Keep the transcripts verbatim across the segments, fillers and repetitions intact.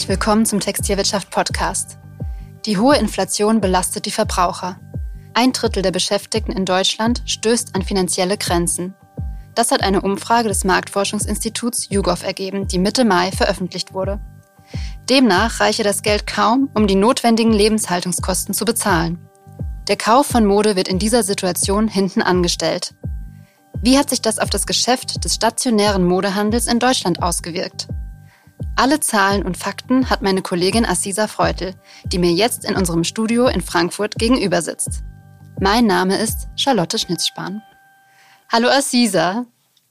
Herzlich willkommen zum Textilwirtschaft-Podcast. Die hohe Inflation belastet die Verbraucher. Ein Drittel der Beschäftigten in Deutschland stößt an finanzielle Grenzen. Das hat eine Umfrage des Marktforschungsinstituts YouGov ergeben, die Mitte Mai veröffentlicht wurde. Demnach reiche das Geld kaum, um die notwendigen Lebenshaltungskosten zu bezahlen. Der Kauf von Mode wird in dieser Situation hinten angestellt. Wie hat sich das auf das Geschäft des stationären Modehandels in Deutschland ausgewirkt? Alle Zahlen und Fakten hat meine Kollegin Aziza Freutel, die mir jetzt in unserem Studio in Frankfurt gegenüber sitzt. Mein Name ist Charlotte Schnitzspahn. Hallo Aziza.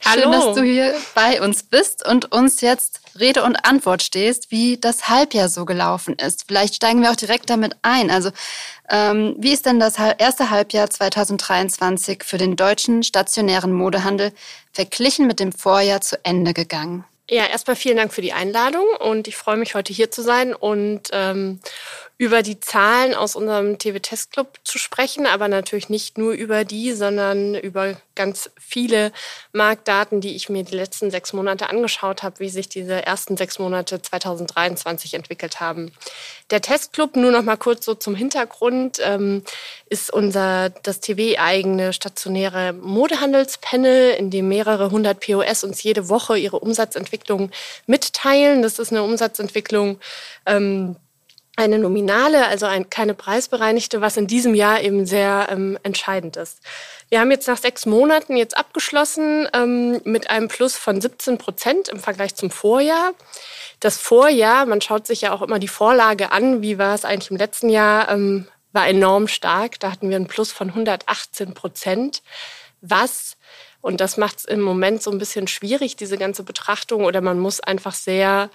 Hallo. Schön, dass du hier bei uns bist und uns jetzt Rede und Antwort stehst, wie das Halbjahr so gelaufen ist. Vielleicht steigen wir auch direkt damit ein. Also ähm, wie ist denn das erste Halbjahr zwanzig dreiundzwanzig für den deutschen stationären Modehandel verglichen mit dem Vorjahr zu Ende gegangen? Ja, erstmal vielen Dank für die Einladung und ich freue mich, heute hier zu sein und ähm, über die Zahlen aus unserem T V-Testclub zu sprechen, aber natürlich nicht nur über die, sondern über ganz viele Marktdaten, die ich mir die letzten sechs Monate angeschaut habe, wie sich diese ersten sechs Monate zwanzig dreiundzwanzig entwickelt haben. Der Testclub, nur noch mal kurz so zum Hintergrund, ähm, ist unser das T V-eigene stationäre Modehandelspanel, in dem mehrere hundert P O S uns jede Woche ihre Umsatzentwicklung mitteilen. Das ist eine Umsatzentwicklung, ähm, eine nominale, also ein, keine preisbereinigte, was in diesem Jahr eben sehr ähm, entscheidend ist. Wir haben jetzt nach sechs Monaten jetzt abgeschlossen ähm, mit einem Plus von siebzehn Prozent im Vergleich zum Vorjahr. Das Vorjahr, man schaut sich ja auch immer die Vorlage an, wie war es eigentlich im letzten Jahr, ähm, war enorm stark. Da hatten wir einen Plus von hundertachtzehn Prozent, was... Und das macht es im Moment so ein bisschen schwierig, diese ganze Betrachtung. Oder man muss einfach sehr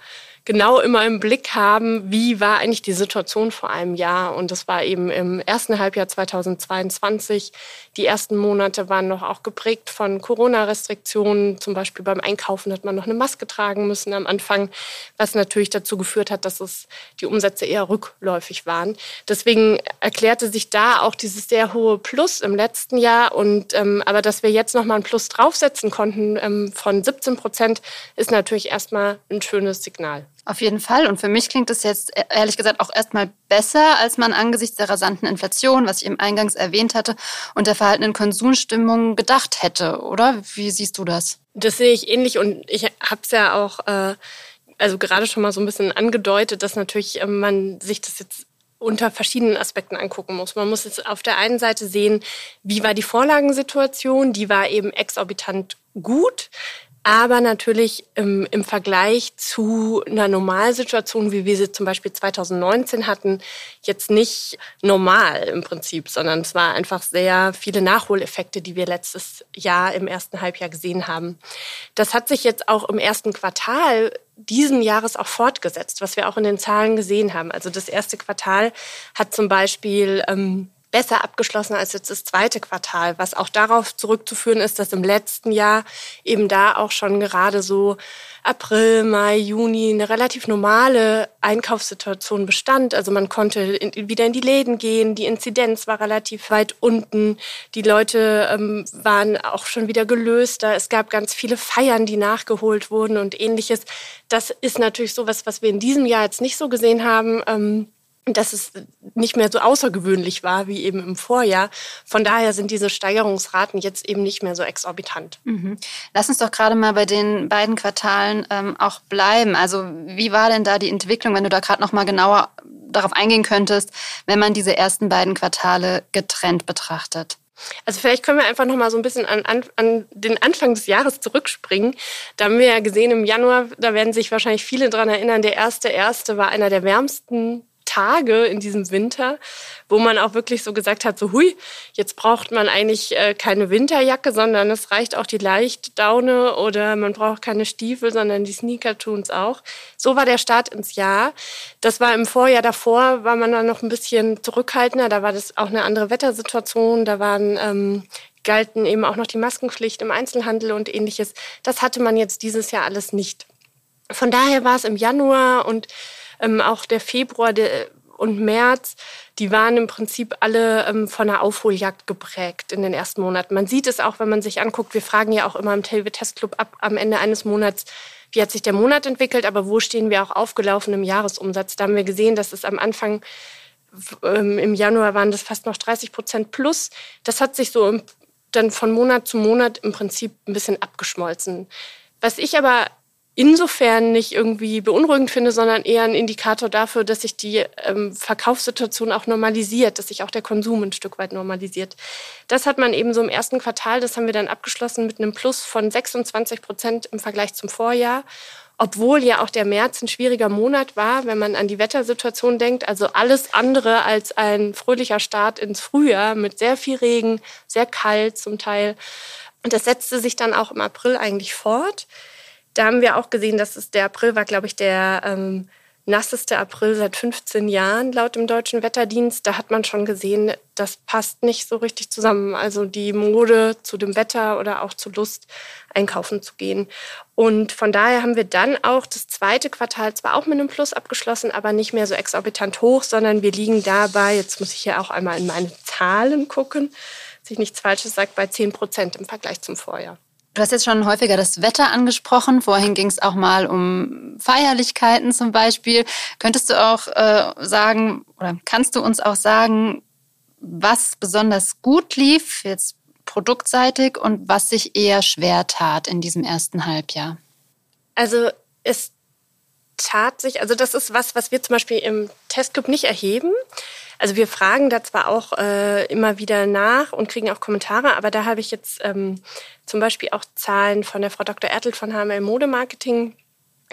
genau immer im Blick haben, wie war eigentlich die Situation vor einem Jahr. Und das war eben im ersten Halbjahr zwanzig zweiundzwanzig. Die ersten Monate waren noch auch geprägt von Corona-Restriktionen. Zum Beispiel beim Einkaufen hat man noch eine Maske tragen müssen am Anfang, was natürlich dazu geführt hat, dass es die Umsätze eher rückläufig waren. Deswegen erklärte sich da auch dieses sehr hohe Plus im letzten Jahr. Und ähm, aber dass wir jetzt nochmal ein Plus draufsetzen konnten ähm, von siebzehn Prozent, ist natürlich erstmal ein schönes Signal. Auf jeden Fall. Und für mich klingt das jetzt ehrlich gesagt auch erstmal besser, als man angesichts der rasanten Inflation, was ich eben eingangs erwähnt hatte, und der verhaltenen Konsumstimmung gedacht hätte, oder? Wie siehst du das? Das sehe ich ähnlich und ich habe es ja auch äh, also gerade schon mal so ein bisschen angedeutet, dass natürlich äh, man sich das jetzt unter verschiedenen Aspekten angucken muss. Man muss jetzt auf der einen Seite sehen, wie war die Vorlagensituation, die war eben exorbitant gut. Aber natürlich im, im Vergleich zu einer Normalsituation, wie wir sie zum Beispiel zwanzig neunzehn hatten, jetzt nicht normal im Prinzip, sondern es war einfach sehr viele Nachholeffekte, die wir letztes Jahr im ersten Halbjahr gesehen haben. Das hat sich jetzt auch im ersten Quartal diesen Jahres auch fortgesetzt, was wir auch in den Zahlen gesehen haben. Also das erste Quartal hat zum Beispiel... Ähm, besser abgeschlossen als jetzt das zweite Quartal, was auch darauf zurückzuführen ist, dass im letzten Jahr eben da auch schon gerade so April, Mai, Juni eine relativ normale Einkaufssituation bestand. Also man konnte in, wieder in die Läden gehen, die Inzidenz war relativ weit unten, die Leute ähm, waren auch schon wieder gelöster, es gab ganz viele Feiern, die nachgeholt wurden und Ähnliches. Das ist natürlich sowas, was wir in diesem Jahr jetzt nicht so gesehen haben, ähm, dass es nicht mehr so außergewöhnlich war wie eben im Vorjahr. Von daher sind diese Steigerungsraten jetzt eben nicht mehr so exorbitant. Mhm. Lass uns doch gerade mal bei den beiden Quartalen ähm, auch bleiben. Also wie war denn da die Entwicklung, wenn du da gerade noch mal genauer darauf eingehen könntest, wenn man diese ersten beiden Quartale getrennt betrachtet? Also vielleicht können wir einfach noch mal so ein bisschen an, an, an den Anfang des Jahres zurückspringen. Da haben wir ja gesehen im Januar, da werden sich wahrscheinlich viele dran erinnern, der erste erste war einer der wärmsten Tage in diesem Winter, wo man auch wirklich so gesagt hat, so hui, jetzt braucht man eigentlich äh, keine Winterjacke, sondern es reicht auch die Leichtdaune oder man braucht keine Stiefel, sondern die Sneaker tun's auch. So war der Start ins Jahr. Das war im Vorjahr davor, war man dann noch ein bisschen zurückhaltender, da war das auch eine andere Wettersituation, da waren ähm, galten eben auch noch die Maskenpflicht im Einzelhandel und Ähnliches. Das hatte man jetzt dieses Jahr alles nicht. Von daher war es im Januar und Ähm, auch der Februar der, und März, die waren im Prinzip alle ähm, von einer Aufholjagd geprägt in den ersten Monaten. Man sieht es auch, wenn man sich anguckt, wir fragen ja auch immer im T V-Testclub ab am Ende eines Monats, wie hat sich der Monat entwickelt, aber wo stehen wir auch aufgelaufen im Jahresumsatz? Da haben wir gesehen, dass es am Anfang, ähm, im Januar waren das fast noch dreißig Prozent plus. Das hat sich so im, dann von Monat zu Monat im Prinzip ein bisschen abgeschmolzen. Was ich aber insofern nicht irgendwie beunruhigend finde, sondern eher ein Indikator dafür, dass sich die ähm, Verkaufssituation auch normalisiert, dass sich auch der Konsum ein Stück weit normalisiert. Das hat man eben so im ersten Quartal, das haben wir dann abgeschlossen mit einem Plus von sechsundzwanzig Prozent im Vergleich zum Vorjahr, obwohl ja auch der März ein schwieriger Monat war, wenn man an die Wettersituation denkt, also alles andere als ein fröhlicher Start ins Frühjahr mit sehr viel Regen, sehr kalt zum Teil. Und das setzte sich dann auch im April eigentlich fort. Da haben wir auch gesehen, dass es der April war, glaube ich, der ähm, nasseste April seit fünfzehn Jahren laut dem Deutschen Wetterdienst. Da hat man schon gesehen, das passt nicht so richtig zusammen. Also die Mode zu dem Wetter oder auch zu Lust, einkaufen zu gehen. Und von daher haben wir dann auch das zweite Quartal zwar auch mit einem Plus abgeschlossen, aber nicht mehr so exorbitant hoch, sondern wir liegen dabei, jetzt muss ich hier auch einmal in meine Zahlen gucken, dass ich nichts Falsches sage, bei zehn Prozent im Vergleich zum Vorjahr. Du hast jetzt schon häufiger das Wetter angesprochen. Vorhin ging es auch mal um Feierlichkeiten zum Beispiel. Könntest du auch äh, sagen oder kannst du uns auch sagen, was besonders gut lief, jetzt produktseitig, und was sich eher schwer tat in diesem ersten Halbjahr? Also es tat sich, also das ist was, was wir zum Beispiel im Testclub nicht erheben. Also wir fragen da zwar auch äh, immer wieder nach und kriegen auch Kommentare, aber da habe ich jetzt ähm, zum Beispiel auch Zahlen von der Frau Doktor Ertl von H M L Modemarketing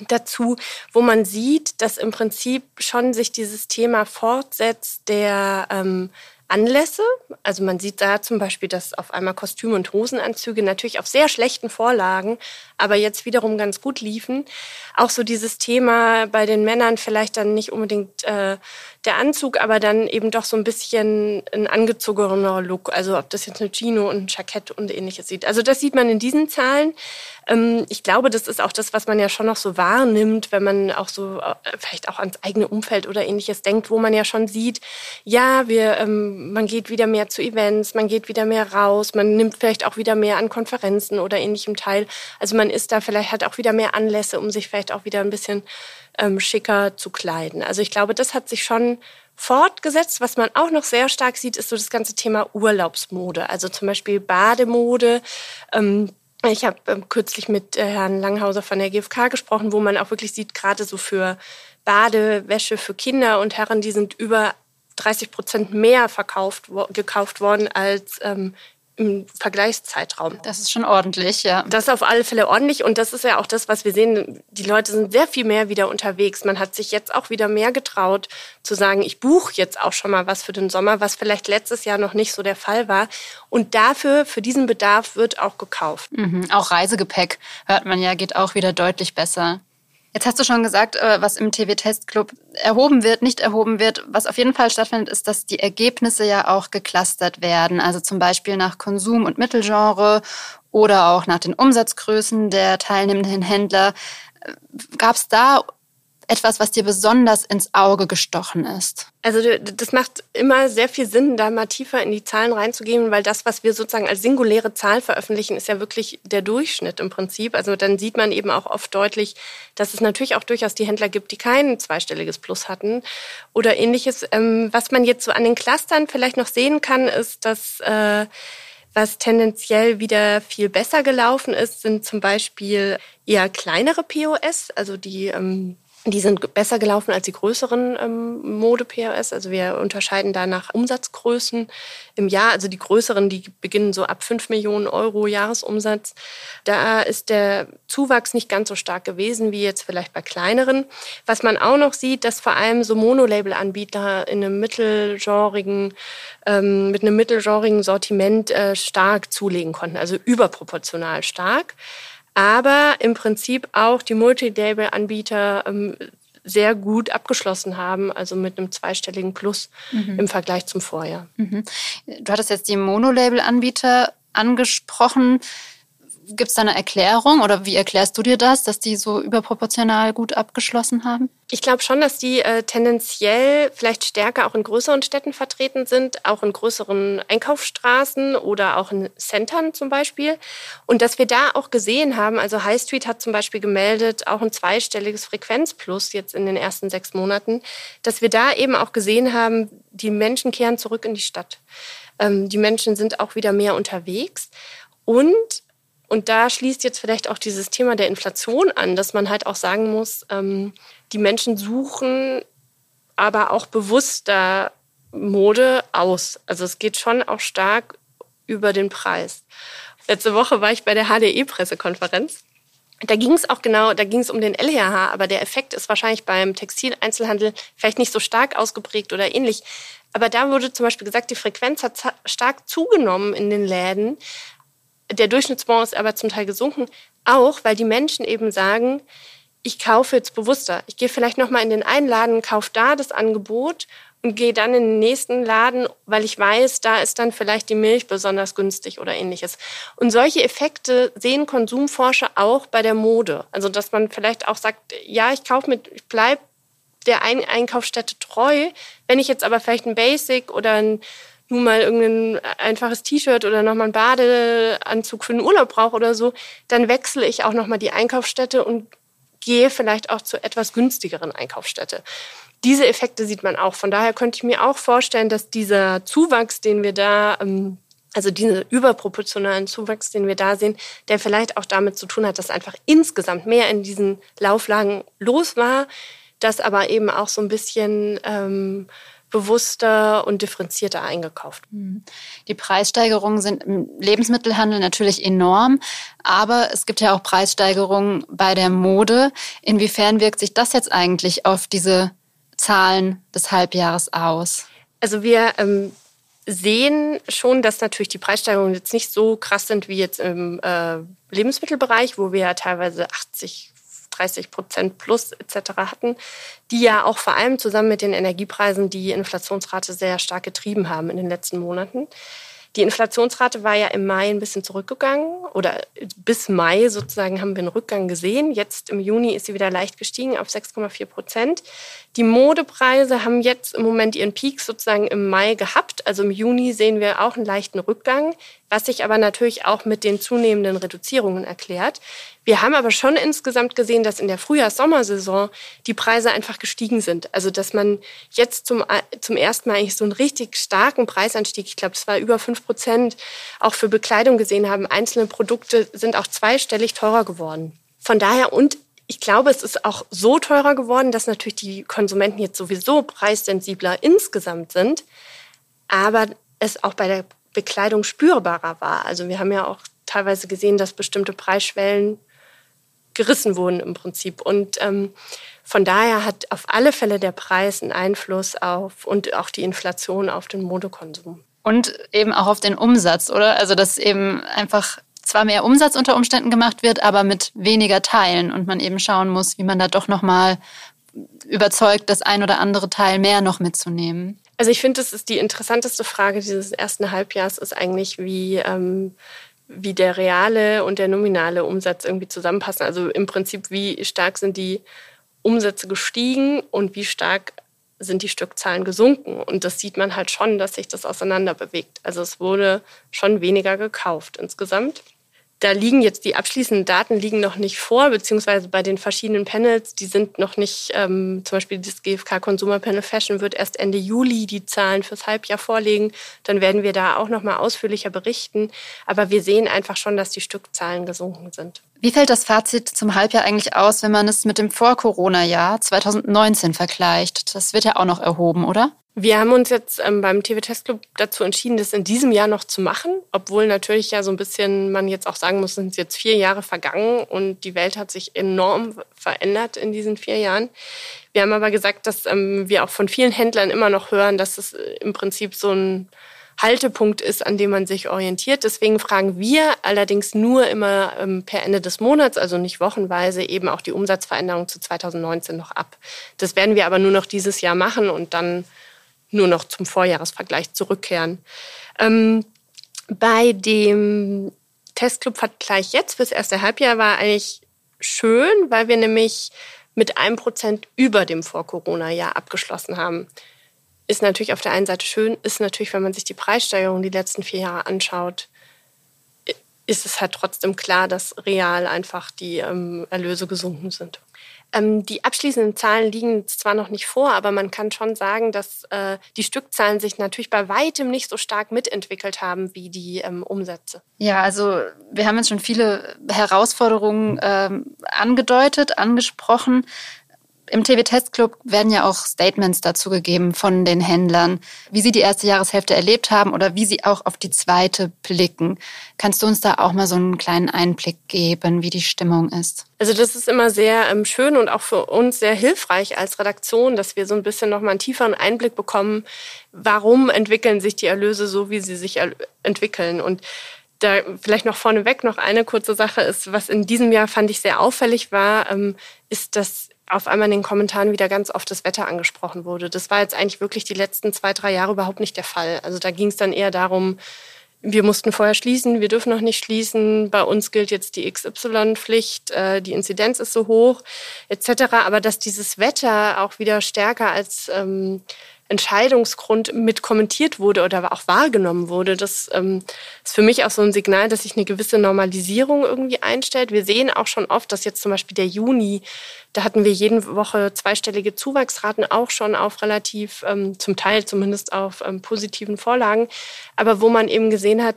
dazu, wo man sieht, dass im Prinzip schon sich dieses Thema fortsetzt der ähm, Anlässe. Also man sieht da zum Beispiel, dass auf einmal Kostüme und Hosenanzüge natürlich auf sehr schlechten Vorlagen, aber jetzt wiederum ganz gut liefen. Auch so dieses Thema bei den Männern vielleicht dann nicht unbedingt äh, der Anzug, aber dann eben doch so ein bisschen ein angezogener Look. Also ob das jetzt eine Chino und ein Jackett und ähnliches sieht. Also das sieht man in diesen Zahlen. Ähm, ich glaube, das ist auch das, was man ja schon noch so wahrnimmt, wenn man auch so äh, vielleicht auch ans eigene Umfeld oder ähnliches denkt, wo man ja schon sieht, ja, wir ähm, man geht wieder mehr zu Events, man geht wieder mehr raus, man nimmt vielleicht auch wieder mehr an Konferenzen oder ähnlichem teil. Also man ist da vielleicht, hat auch wieder mehr Anlässe, um sich vielleicht auch wieder ein bisschen ähm, schicker zu kleiden. Also ich glaube, das hat sich schon fortgesetzt. Was man auch noch sehr stark sieht, ist so das ganze Thema Urlaubsmode. Also zum Beispiel Bademode. Ähm, ich habe ähm, kürzlich mit äh, Herrn Langhauser von der G f K gesprochen, wo man auch wirklich sieht, gerade so für Badewäsche für Kinder und Herren, die sind über dreißig Prozent mehr verkauft, gekauft worden als ähm, im Vergleichszeitraum. Das ist schon ordentlich, ja. Das ist auf alle Fälle ordentlich und das ist ja auch das, was wir sehen. Die Leute sind sehr viel mehr wieder unterwegs. Man hat sich jetzt auch wieder mehr getraut zu sagen, ich buche jetzt auch schon mal was für den Sommer, was vielleicht letztes Jahr noch nicht so der Fall war. Und dafür, für diesen Bedarf wird auch gekauft. Mhm, auch Reisegepäck, hört man ja, geht auch wieder deutlich besser. Jetzt hast du schon gesagt, was im T V-Testclub erhoben wird, nicht erhoben wird. Was auf jeden Fall stattfindet, ist, dass die Ergebnisse ja auch geclustert werden. Also zum Beispiel nach Konsum- und Mittelgenre oder auch nach den Umsatzgrößen der teilnehmenden Händler. Gab es da etwas, was dir besonders ins Auge gestochen ist? Also das macht immer sehr viel Sinn, da mal tiefer in die Zahlen reinzugehen, weil das, was wir sozusagen als singuläre Zahl veröffentlichen, ist ja wirklich der Durchschnitt im Prinzip. Also dann sieht man eben auch oft deutlich, dass es natürlich auch durchaus die Händler gibt, die kein zweistelliges Plus hatten oder ähnliches. Was man jetzt so an den Clustern vielleicht noch sehen kann, ist, dass was tendenziell wieder viel besser gelaufen ist, sind zum Beispiel eher kleinere P O S, also die Die sind besser gelaufen als die größeren ähm, Mode-P O S. Also wir unterscheiden da nach Umsatzgrößen im Jahr. Also die größeren, die beginnen so ab fünf Millionen Euro Jahresumsatz. Da ist der Zuwachs nicht ganz so stark gewesen wie jetzt vielleicht bei kleineren. Was man auch noch sieht, dass vor allem so Monolabel-Anbieter in einem mittelgenrigen, ähm, mit einem mittelgenrigen Sortiment äh, stark zulegen konnten. Also überproportional stark. Aber im Prinzip auch die Multilabel-Anbieter ähm, sehr gut abgeschlossen haben, also mit einem zweistelligen Plus mhm. im Vergleich zum Vorjahr. Mhm. Du hattest jetzt die Monolabel-Anbieter angesprochen. gibt es da eine Erklärung oder wie erklärst du dir das, dass die so überproportional gut abgeschlossen haben? Ich glaube schon, dass die äh, tendenziell vielleicht stärker auch in größeren Städten vertreten sind, auch in größeren Einkaufsstraßen oder auch in Centern zum Beispiel. Und dass wir da auch gesehen haben, also High Street hat zum Beispiel gemeldet, auch ein zweistelliges Frequenzplus jetzt in den ersten sechs Monaten, dass wir da eben auch gesehen haben, die Menschen kehren zurück in die Stadt. Ähm, die Menschen sind auch wieder mehr unterwegs. Und Und da schließt jetzt vielleicht auch dieses Thema der Inflation an, dass man halt auch sagen muss, ähm, die Menschen suchen aber auch bewusster Mode aus. Also es geht schon auch stark über den Preis. Letzte Woche war ich bei der H D E-Pressekonferenz. Da ging es auch genau, da ging es um den L E H, aber der Effekt ist wahrscheinlich beim Textileinzelhandel vielleicht nicht so stark ausgeprägt oder ähnlich. Aber da wurde zum Beispiel gesagt, die Frequenz hat stark zugenommen in den Läden. Der Durchschnittsbon ist aber zum Teil gesunken, auch weil die Menschen eben sagen, ich kaufe jetzt bewusster. Ich gehe vielleicht nochmal in den einen Laden, kaufe da das Angebot und gehe dann in den nächsten Laden, weil ich weiß, da ist dann vielleicht die Milch besonders günstig oder ähnliches. Und solche Effekte sehen Konsumforscher auch bei der Mode. Also dass man vielleicht auch sagt, ja, ich kaufe mit, ich bleibe der einen Einkaufsstätte treu, wenn ich jetzt aber vielleicht ein Basic oder ein nun mal irgendein einfaches T-Shirt oder nochmal einen Badeanzug für den Urlaub brauche oder so, dann wechsle ich auch nochmal die Einkaufsstätte und gehe vielleicht auch zu etwas günstigeren Einkaufsstätte. Diese Effekte sieht man auch. Von daher könnte ich mir auch vorstellen, dass dieser Zuwachs, den wir da, also diesen überproportionalen Zuwachs, den wir da sehen, der vielleicht auch damit zu tun hat, dass einfach insgesamt mehr in diesen Lauflagen los war, dass aber eben auch so ein bisschen ähm, bewusster und differenzierter eingekauft. Die Preissteigerungen sind im Lebensmittelhandel natürlich enorm, aber es gibt ja auch Preissteigerungen bei der Mode. Inwiefern wirkt sich das jetzt eigentlich auf diese Zahlen des Halbjahres aus? Also wir ähm, sehen schon, dass natürlich die Preissteigerungen jetzt nicht so krass sind wie jetzt im äh, Lebensmittelbereich, wo wir ja teilweise achtzig, dreißig Prozent plus et cetera hatten, die ja auch vor allem zusammen mit den Energiepreisen die Inflationsrate sehr stark getrieben haben in den letzten Monaten. Die Inflationsrate war ja im Mai ein bisschen zurückgegangen oder bis Mai sozusagen haben wir einen Rückgang gesehen. Jetzt im Juni ist sie wieder leicht gestiegen auf sechs Komma vier Prozent. Die Modepreise haben jetzt im Moment ihren Peak sozusagen im Mai gehabt. Also im Juni sehen wir auch einen leichten Rückgang, was sich aber natürlich auch mit den zunehmenden Reduzierungen erklärt. Wir haben aber schon insgesamt gesehen, dass in der Frühjahrs-Sommersaison die Preise einfach gestiegen sind. Also dass man jetzt zum, zum ersten Mal eigentlich so einen richtig starken Preisanstieg, ich glaube, es war über fünf Prozent, auch für Bekleidung gesehen haben. Einzelne Produkte sind auch zweistellig teurer geworden. Von daher und ich glaube, es ist auch so teurer geworden, dass natürlich die Konsumenten jetzt sowieso preissensibler insgesamt sind, aber es auch bei der Bekleidung spürbarer war. Also wir haben ja auch teilweise gesehen, dass bestimmte Preisschwellen gerissen wurden im Prinzip. Und ähm, von daher hat auf alle Fälle der Preis einen Einfluss auf und auch die Inflation auf den Modekonsum. Und eben auch auf den Umsatz, oder? Also dass eben einfach zwar mehr Umsatz unter Umständen gemacht wird, aber mit weniger Teilen. Und man eben schauen muss, wie man da doch nochmal überzeugt, das ein oder andere Teil mehr noch mitzunehmen. Also ich finde, das ist die interessanteste Frage dieses ersten Halbjahres, ist eigentlich, wie, ähm, wie der reale und der nominale Umsatz irgendwie zusammenpassen. Also im Prinzip, wie stark sind die Umsätze gestiegen und wie stark sind die Stückzahlen gesunken. Und das sieht man halt schon, dass sich das auseinander bewegt. Also es wurde schon weniger gekauft insgesamt. Da liegen jetzt die abschließenden Daten liegen noch nicht vor, beziehungsweise bei den verschiedenen Panels, die sind noch nicht, ähm, zum Beispiel das G f K-Konsumer-Panel Fashion wird erst Ende Juli die Zahlen fürs Halbjahr vorlegen. Dann werden wir da auch nochmal ausführlicher berichten. Aber wir sehen einfach schon, dass die Stückzahlen gesunken sind. Wie fällt das Fazit zum Halbjahr eigentlich aus, wenn man es mit dem Vor-Corona-Jahr zwanzig neunzehn vergleicht? Das wird ja auch noch erhoben, oder? Wir haben uns jetzt ähm, beim T V-Testclub dazu entschieden, das in diesem Jahr noch zu machen, obwohl natürlich ja so ein bisschen man jetzt auch sagen muss, es sind jetzt vier Jahre vergangen und die Welt hat sich enorm verändert in diesen vier Jahren. Wir haben aber gesagt, dass ähm, wir auch von vielen Händlern immer noch hören, dass es im Prinzip so ein Haltepunkt ist, an dem man sich orientiert. Deswegen fragen wir allerdings nur immer ähm, per Ende des Monats, also nicht wochenweise, eben auch die Umsatzveränderung zu zwanzig neunzehn noch ab. Das werden wir aber nur noch dieses Jahr machen und dann nur noch zum Vorjahresvergleich zurückkehren. Ähm, bei dem Testclub-Vergleich jetzt fürs erste Halbjahr war eigentlich schön, weil wir nämlich mit einem Prozent über dem Vor-Corona-Jahr abgeschlossen haben. Ist natürlich auf der einen Seite schön, ist natürlich, wenn man sich die Preissteigerung die letzten vier Jahre anschaut, ist es halt trotzdem klar, dass real einfach die ähm, Erlöse gesunken sind. Ähm, die abschließenden Zahlen liegen zwar noch nicht vor, aber man kann schon sagen, dass äh, die Stückzahlen sich natürlich bei weitem nicht so stark mitentwickelt haben wie die ähm, Umsätze. Ja, also wir haben jetzt schon viele Herausforderungen ähm, angedeutet, angesprochen. Im T V-Testclub werden ja auch Statements dazu gegeben von den Händlern, wie sie die erste Jahreshälfte erlebt haben oder wie sie auch auf die zweite blicken. Kannst du uns da auch mal so einen kleinen Einblick geben, wie die Stimmung ist? Also das ist immer sehr ähm, schön und auch für uns sehr hilfreich als Redaktion, dass wir so ein bisschen nochmal einen tieferen Einblick bekommen, warum entwickeln sich die Erlöse so, wie sie sich er- entwickeln. Und da vielleicht noch vorneweg noch eine kurze Sache ist, was in diesem Jahr fand ich sehr auffällig war, ähm, ist, dass auf einmal in den Kommentaren wieder ganz oft das Wetter angesprochen wurde. Das war jetzt eigentlich wirklich die letzten zwei, drei Jahre überhaupt nicht der Fall. Also da ging es dann eher darum, wir mussten vorher schließen, wir dürfen noch nicht schließen, bei uns gilt jetzt die X Y-Pflicht, die Inzidenz ist so hoch et cetera. Aber dass dieses Wetter auch wieder stärker als ähm, Entscheidungsgrund mit kommentiert wurde oder auch wahrgenommen wurde, das ähm, ist für mich auch so ein Signal, dass sich eine gewisse Normalisierung irgendwie einstellt. Wir sehen auch schon oft, dass jetzt zum Beispiel der Juni, da hatten wir jede Woche zweistellige Zuwachsraten auch schon auf relativ, ähm, zum Teil zumindest auf ähm, positiven Vorlagen, aber wo man eben gesehen hat,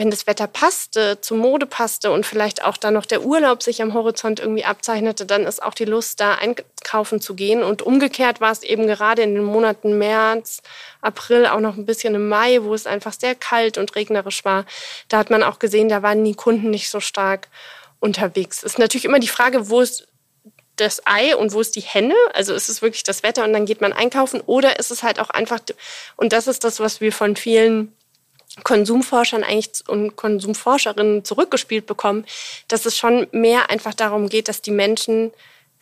wenn das Wetter passte, zur Mode passte und vielleicht auch dann noch der Urlaub sich am Horizont irgendwie abzeichnete, dann ist auch die Lust da, einkaufen zu gehen. Und umgekehrt war es eben gerade in den Monaten März, April, auch noch ein bisschen im Mai, wo es einfach sehr kalt und regnerisch war. Da hat man auch gesehen, da waren die Kunden nicht so stark unterwegs. Ist natürlich immer die Frage, wo ist das Ei und wo ist die Henne? Also ist es wirklich das Wetter und dann geht man einkaufen oder ist es halt auch einfach, und das ist das, was wir von vielen Konsumforschern eigentlich und Konsumforscherinnen zurückgespielt bekommen, dass es schon mehr einfach darum geht, dass die Menschen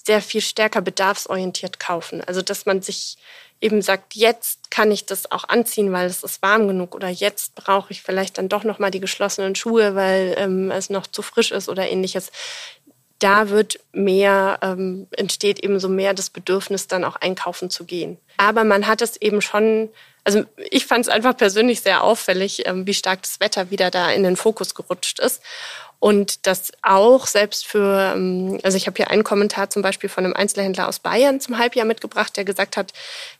sehr viel stärker bedarfsorientiert kaufen. Also dass man sich eben sagt, jetzt kann ich das auch anziehen, weil es ist warm genug oder jetzt brauche ich vielleicht dann doch nochmal die geschlossenen Schuhe, weil ähm, es noch zu frisch ist oder ähnliches. Da wird mehr, ähm, entsteht eben so mehr das Bedürfnis, dann auch einkaufen zu gehen. Aber man hat es eben schon, also ich fand es einfach persönlich sehr auffällig, ähm, wie stark das Wetter wieder da in den Fokus gerutscht ist. Und das auch selbst für, ähm, also ich habe hier einen Kommentar zum Beispiel von einem Einzelhändler aus Bayern zum Halbjahr mitgebracht, der gesagt hat,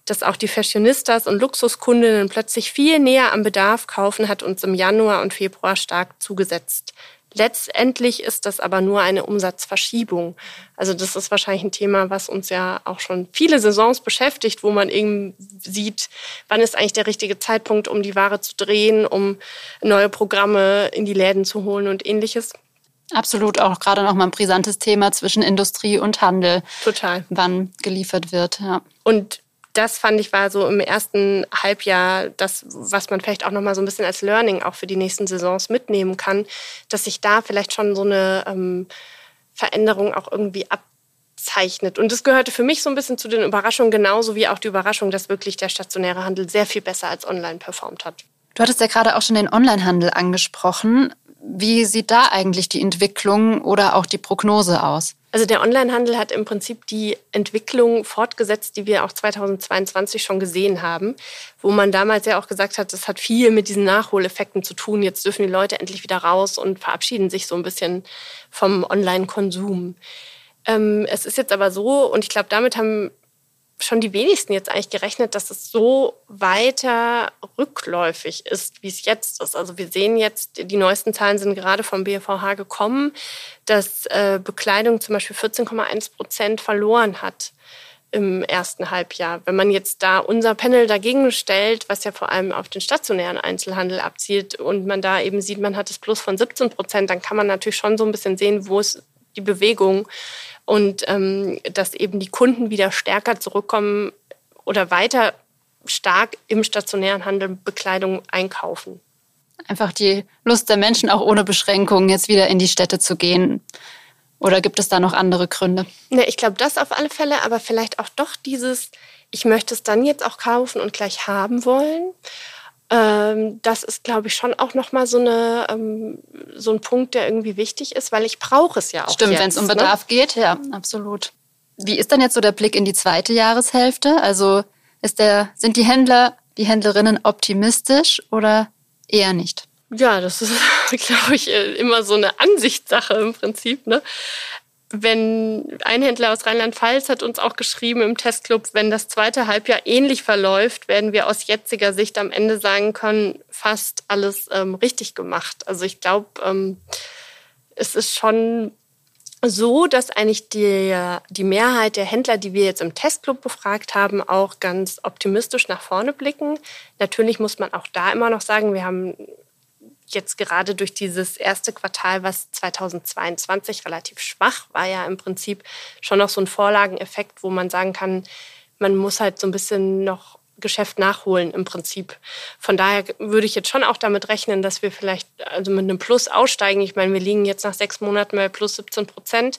dass auch die Fashionistas und Luxuskundinnen plötzlich viel näher am Bedarf kaufen, hat uns im Januar und Februar stark zugesetzt. Letztendlich ist das aber nur eine Umsatzverschiebung. Also das ist wahrscheinlich ein Thema, was uns ja auch schon viele Saisons beschäftigt, wo man eben sieht, wann ist eigentlich der richtige Zeitpunkt, um die Ware zu drehen, um neue Programme in die Läden zu holen und Ähnliches. Absolut, auch gerade nochmal ein brisantes Thema zwischen Industrie und Handel. Total. Wann geliefert wird, ja. Und das fand ich war so im ersten Halbjahr das, was man vielleicht auch nochmal so ein bisschen als Learning auch für die nächsten Saisons mitnehmen kann, dass sich da vielleicht schon so eine ähm, Veränderung auch irgendwie abzeichnet. Und das gehörte für mich so ein bisschen zu den Überraschungen, genauso wie auch die Überraschung, dass wirklich der stationäre Handel sehr viel besser als online performt hat. Du hattest ja gerade auch schon den Onlinehandel angesprochen. Wie sieht da eigentlich die Entwicklung oder auch die Prognose aus? Also der Onlinehandel hat im Prinzip die Entwicklung fortgesetzt, die wir auch zweitausendzweiundzwanzig schon gesehen haben, wo man damals ja auch gesagt hat, das hat viel mit diesen Nachholeffekten zu tun. Jetzt dürfen die Leute endlich wieder raus und verabschieden sich so ein bisschen vom Online-Konsum. Ähm, es ist jetzt aber so, und ich glaube, damit haben schon die wenigsten jetzt eigentlich gerechnet, dass es so weiter rückläufig ist, wie es jetzt ist. Also wir sehen jetzt, die neuesten Zahlen sind gerade vom B V H gekommen, dass äh, Bekleidung zum Beispiel vierzehn Komma eins Prozent verloren hat im ersten Halbjahr. Wenn man jetzt da unser Panel dagegen stellt, was ja vor allem auf den stationären Einzelhandel abzielt und man da eben sieht, man hat das Plus von siebzehn Prozent, dann kann man natürlich schon so ein bisschen sehen, wo es die Bewegung und ähm, dass eben die Kunden wieder stärker zurückkommen oder weiter stark im stationären Handel Bekleidung einkaufen. Einfach die Lust der Menschen auch ohne Beschränkungen jetzt wieder in die Städte zu gehen. Oder gibt es da noch andere Gründe? Ne, ich glaube, das auf alle Fälle, aber vielleicht auch doch dieses, ich möchte es dann jetzt auch kaufen und gleich haben wollen. Ähm, das ist, glaube ich, schon auch nochmal so, ähm, so ein Punkt, der irgendwie wichtig ist, weil ich brauche es ja auch. Stimmt, wenn es um Bedarf ne? geht, ja, absolut. Wie ist dann jetzt so der Blick in die zweite Jahreshälfte? Also ist der, sind die Händler, die Händlerinnen optimistisch oder eher nicht? Ja, das ist, glaube ich, immer so eine Ansichtssache im Prinzip, ne? Wenn ein Händler aus Rheinland-Pfalz hat uns auch geschrieben im Testclub, wenn das zweite Halbjahr ähnlich verläuft, werden wir aus jetziger Sicht am Ende sagen können, fast alles ähm, richtig gemacht. Also ich glaube, ähm, es ist schon so, dass eigentlich die, die Mehrheit der Händler, die wir jetzt im Testclub befragt haben, auch ganz optimistisch nach vorne blicken. Natürlich muss man auch da immer noch sagen, wir haben jetzt gerade durch dieses erste Quartal, was zweitausendzweiundzwanzig relativ schwach war, ja im Prinzip schon noch so ein Vorlageneffekt, wo man sagen kann, man muss halt so ein bisschen noch Geschäft nachholen im Prinzip. Von daher würde ich jetzt schon auch damit rechnen, dass wir vielleicht also mit einem Plus aussteigen. Ich meine, wir liegen jetzt nach sechs Monaten bei plus siebzehn Prozent.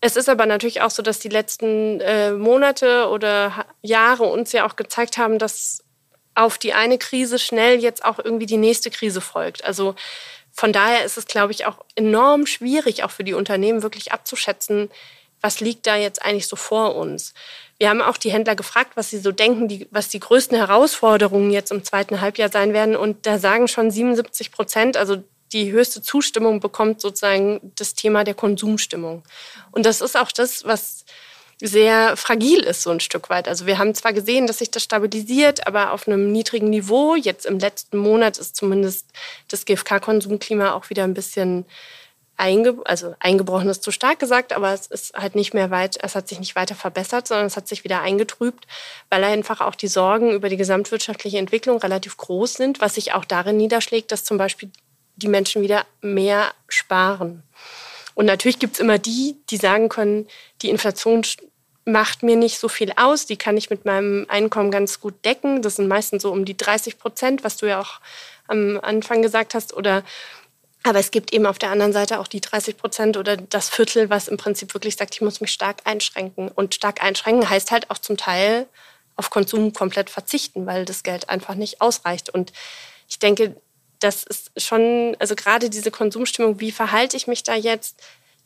Es ist aber natürlich auch so, dass die letzten äh, Monate oder Jahre uns ja auch gezeigt haben, dass auf die eine Krise schnell jetzt auch irgendwie die nächste Krise folgt. Also von daher ist es, glaube ich, auch enorm schwierig, auch für die Unternehmen wirklich abzuschätzen, was liegt da jetzt eigentlich so vor uns. Wir haben auch die Händler gefragt, was sie so denken, die, was die größten Herausforderungen jetzt im zweiten Halbjahr sein werden. Und da sagen schon siebenundsiebzig Prozent, also die höchste Zustimmung bekommt sozusagen das Thema der Konsumstimmung. Und das ist auch das, was sehr fragil ist, so ein Stück weit. Also wir haben zwar gesehen, dass sich das stabilisiert, aber auf einem niedrigen Niveau. Jetzt im letzten Monat ist zumindest das G f K-Konsumklima auch wieder ein bisschen einge- also eingebrochen, ist zu stark gesagt, aber es ist halt nicht mehr weit, es hat sich nicht weiter verbessert, sondern es hat sich wieder eingetrübt, weil einfach auch die Sorgen über die gesamtwirtschaftliche Entwicklung relativ groß sind, was sich auch darin niederschlägt, dass zum Beispiel die Menschen wieder mehr sparen. Und natürlich gibt es immer die, die sagen können, die Inflation macht mir nicht so viel aus, die kann ich mit meinem Einkommen ganz gut decken. Das sind meistens so um die dreißig Prozent, was du ja auch am Anfang gesagt hast. Oder, aber es gibt eben auf der anderen Seite auch die dreißig Prozent oder das Viertel, was im Prinzip wirklich sagt, ich muss mich stark einschränken. Und stark einschränken heißt halt auch zum Teil auf Konsum komplett verzichten, weil das Geld einfach nicht ausreicht. Und ich denke, das ist schon, also gerade diese Konsumstimmung, wie verhalte ich mich da jetzt,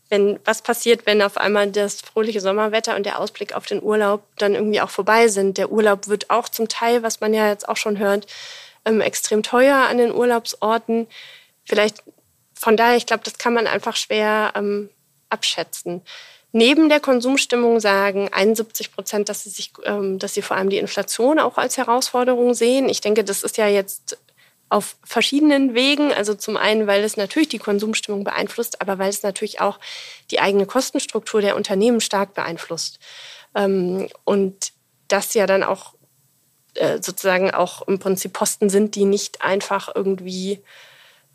wenn was passiert, wenn auf einmal das fröhliche Sommerwetter und der Ausblick auf den Urlaub dann irgendwie auch vorbei sind. Der Urlaub wird auch zum Teil, was man ja jetzt auch schon hört, ähm, extrem teuer an den Urlaubsorten. Vielleicht von daher, ich glaube, das kann man einfach schwer ähm, abschätzen. Neben der Konsumstimmung sagen einundsiebzig Prozent, dass sie sich, ähm, dass sie vor allem die Inflation auch als Herausforderung sehen. Ich denke, das ist ja jetzt auf verschiedenen Wegen, also zum einen, weil es natürlich die Konsumstimmung beeinflusst, aber weil es natürlich auch die eigene Kostenstruktur der Unternehmen stark beeinflusst. Und das ja dann auch sozusagen auch im Prinzip Posten sind, die nicht einfach irgendwie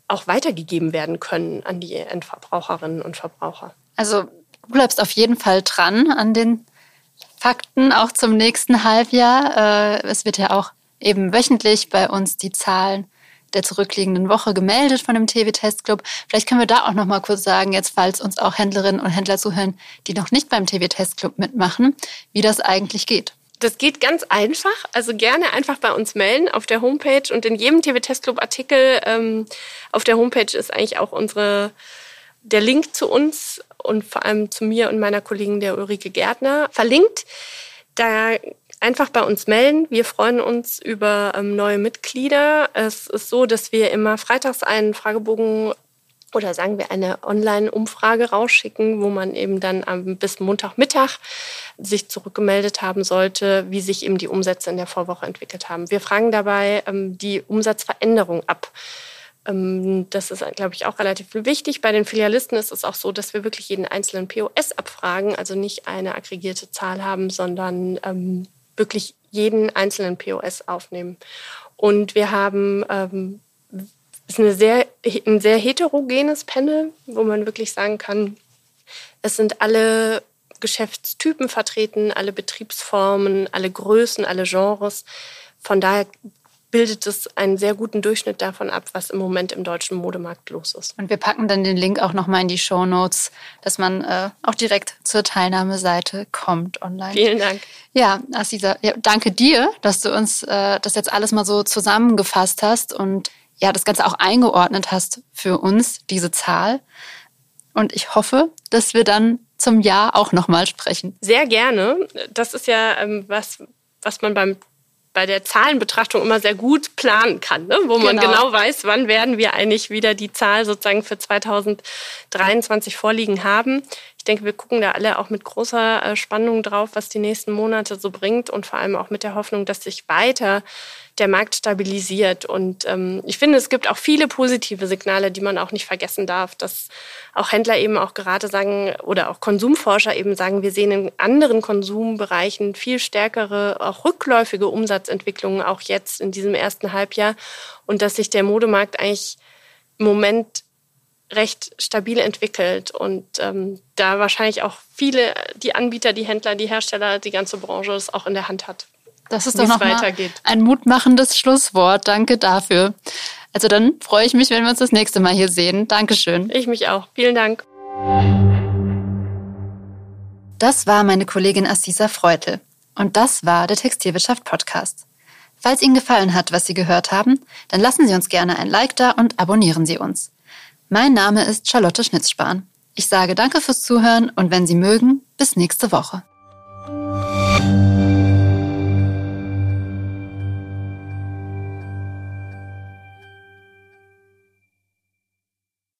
auch weitergegeben werden können an die Endverbraucherinnen und Verbraucher. Also du bleibst auf jeden Fall dran an den Fakten, auch zum nächsten Halbjahr. Es wird ja auch eben wöchentlich bei uns die Zahlen der zurückliegenden Woche gemeldet von dem T V-Testclub. Vielleicht können wir da auch noch mal kurz sagen, jetzt falls uns auch Händlerinnen und Händler zuhören, die noch nicht beim T V-Testclub mitmachen, wie das eigentlich geht. Das geht ganz einfach. Also gerne einfach bei uns melden auf der Homepage. Und in jedem T V-Testclub-Artikel ähm, auf der Homepage ist eigentlich auch unsere, der Link zu uns und vor allem zu mir und meiner Kollegin, der Ulrike Gärtner, verlinkt. Da einfach bei uns melden. Wir freuen uns über ähm, neue Mitglieder. Es ist so, dass wir immer freitags einen Fragebogen oder sagen wir eine Online-Umfrage rausschicken, wo man eben dann ähm, bis Montagmittag sich zurückgemeldet haben sollte, wie sich eben die Umsätze in der Vorwoche entwickelt haben. Wir fragen dabei ähm, die Umsatzveränderung ab. Ähm, das ist, glaube ich, auch relativ wichtig. Bei den Filialisten ist es auch so, dass wir wirklich jeden einzelnen P O S abfragen, also nicht eine aggregierte Zahl haben, sondern ähm, wirklich jeden einzelnen P O S aufnehmen. Und wir haben ähm, ist eine sehr, ein sehr heterogenes Panel, wo man wirklich sagen kann, es sind alle Geschäftstypen vertreten, alle Betriebsformen, alle Größen, alle Genres. Von daher bildet es einen sehr guten Durchschnitt davon ab, was im Moment im deutschen Modemarkt los ist. Und wir packen dann den Link auch nochmal in die Shownotes, dass man äh, auch direkt zur Teilnahmeseite kommt online. Vielen Dank. Ja, Aziza, ja, danke dir, dass du uns äh, das jetzt alles mal so zusammengefasst hast und ja, das Ganze auch eingeordnet hast für uns, diese Zahl. Und ich hoffe, dass wir dann zum Jahr auch nochmal sprechen. Sehr gerne. Das ist ja ähm, was, was man beim bei der Zahlenbetrachtung immer sehr gut planen kann, ne? Wo man genau. genau weiß, wann werden wir eigentlich wieder die Zahl sozusagen für zweitausenddreiundzwanzig vorliegen haben. Ich denke, wir gucken da alle auch mit großer Spannung drauf, was die nächsten Monate so bringt und vor allem auch mit der Hoffnung, dass sich weiter der Markt stabilisiert. Und ähm, ich finde, es gibt auch viele positive Signale, die man auch nicht vergessen darf, dass auch Händler eben auch gerade sagen oder auch Konsumforscher eben sagen, wir sehen in anderen Konsumbereichen viel stärkere, auch rückläufige Umsatzentwicklungen, auch jetzt in diesem ersten Halbjahr. Und dass sich der Modemarkt eigentlich im Moment recht stabil entwickelt und ähm, da wahrscheinlich auch viele, die Anbieter, die Händler, die Hersteller, die ganze Branche es auch in der Hand hat. Das ist doch noch mal ein mutmachendes Schlusswort. Danke dafür. Also dann freue ich mich, wenn wir uns das nächste Mal hier sehen. Dankeschön. Ich mich auch. Vielen Dank. Das war meine Kollegin Aziza Freutel. Und das war der Textilwirtschaft-Podcast. Falls Ihnen gefallen hat, was Sie gehört haben, dann lassen Sie uns gerne ein Like da und abonnieren Sie uns. Mein Name ist Charlotte Schnitzspahn. Ich sage danke fürs Zuhören und wenn Sie mögen, bis nächste Woche.